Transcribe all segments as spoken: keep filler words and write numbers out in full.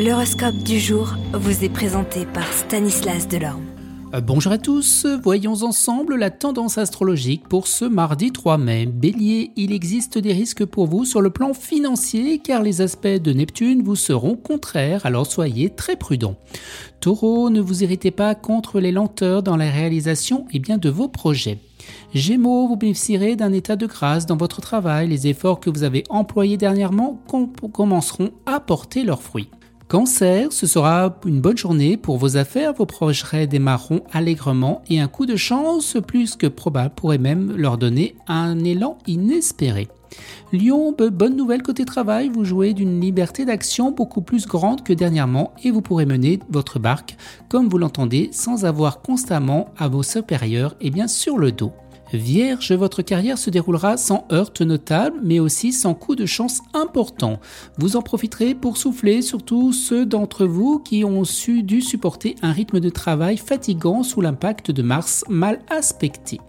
L'horoscope du jour vous est présenté par Stanislas Delorme. Bonjour à tous, voyons ensemble la tendance astrologique pour ce mardi trois mai. Bélier, il existe des risques pour vous sur le plan financier car les aspects de Neptune vous seront contraires, alors soyez très prudents. Taureau, ne vous irritez pas contre les lenteurs dans la réalisation et bien de vos projets. Gémeaux, vous bénéficierez d'un état de grâce dans votre travail, les efforts que vous avez employés dernièrement commenceront à porter leurs fruits. Cancer, ce sera une bonne journée pour vos affaires, vos projets démarreront allègrement et un coup de chance plus que probable pourrait même leur donner un élan inespéré. Lion, bonne nouvelle côté travail, vous jouez d'une liberté d'action beaucoup plus grande que dernièrement et vous pourrez mener votre barque comme vous l'entendez sans avoir constamment à vos supérieurs et bien sur le dos. Vierge, votre carrière se déroulera sans heurts notables, mais aussi sans coup de chance important. Vous en profiterez pour souffler, surtout ceux d'entre vous qui ont su, dû supporter un rythme de travail fatigant sous l'impact de Mars mal aspecté.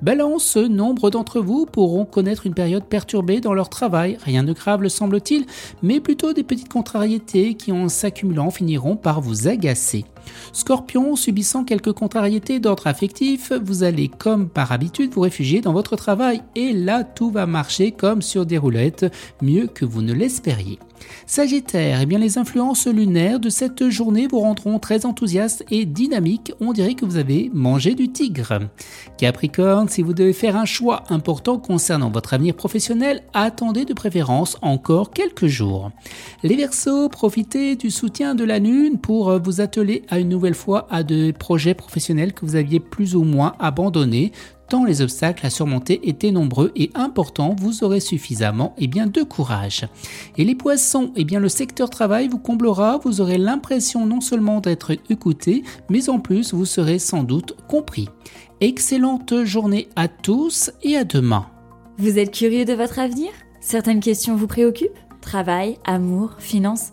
Balance, nombre d'entre vous pourront connaître une période perturbée dans leur travail, rien de grave le semble-t-il, mais plutôt des petites contrariétés qui en s'accumulant finiront par vous agacer. Scorpion, subissant quelques contrariétés d'ordre affectif, vous allez comme par habitude vous réfugier dans votre travail et là tout va marcher comme sur des roulettes, mieux que vous ne l'espériez. Sagittaire, eh bien les influences lunaires de cette journée vous rendront très enthousiaste et dynamique, on dirait que vous avez mangé du tigre. Capricorne, si vous devez faire un choix important concernant votre avenir professionnel, attendez de préférence encore quelques jours. Les Verseaux, profitez du soutien de la Lune pour vous atteler à une nouvelle fois à des projets professionnels que vous aviez plus ou moins abandonnés. Tant les obstacles à surmonter étaient nombreux et importants, vous aurez suffisamment eh bien, de courage. Et les Poissons, eh bien, le secteur travail vous comblera, vous aurez l'impression non seulement d'être écouté, mais en plus vous serez sans doute compris. Excellente journée à tous et à demain. Vous êtes curieux de votre avenir ? Certaines questions vous préoccupent ? Travail, amour, finances ?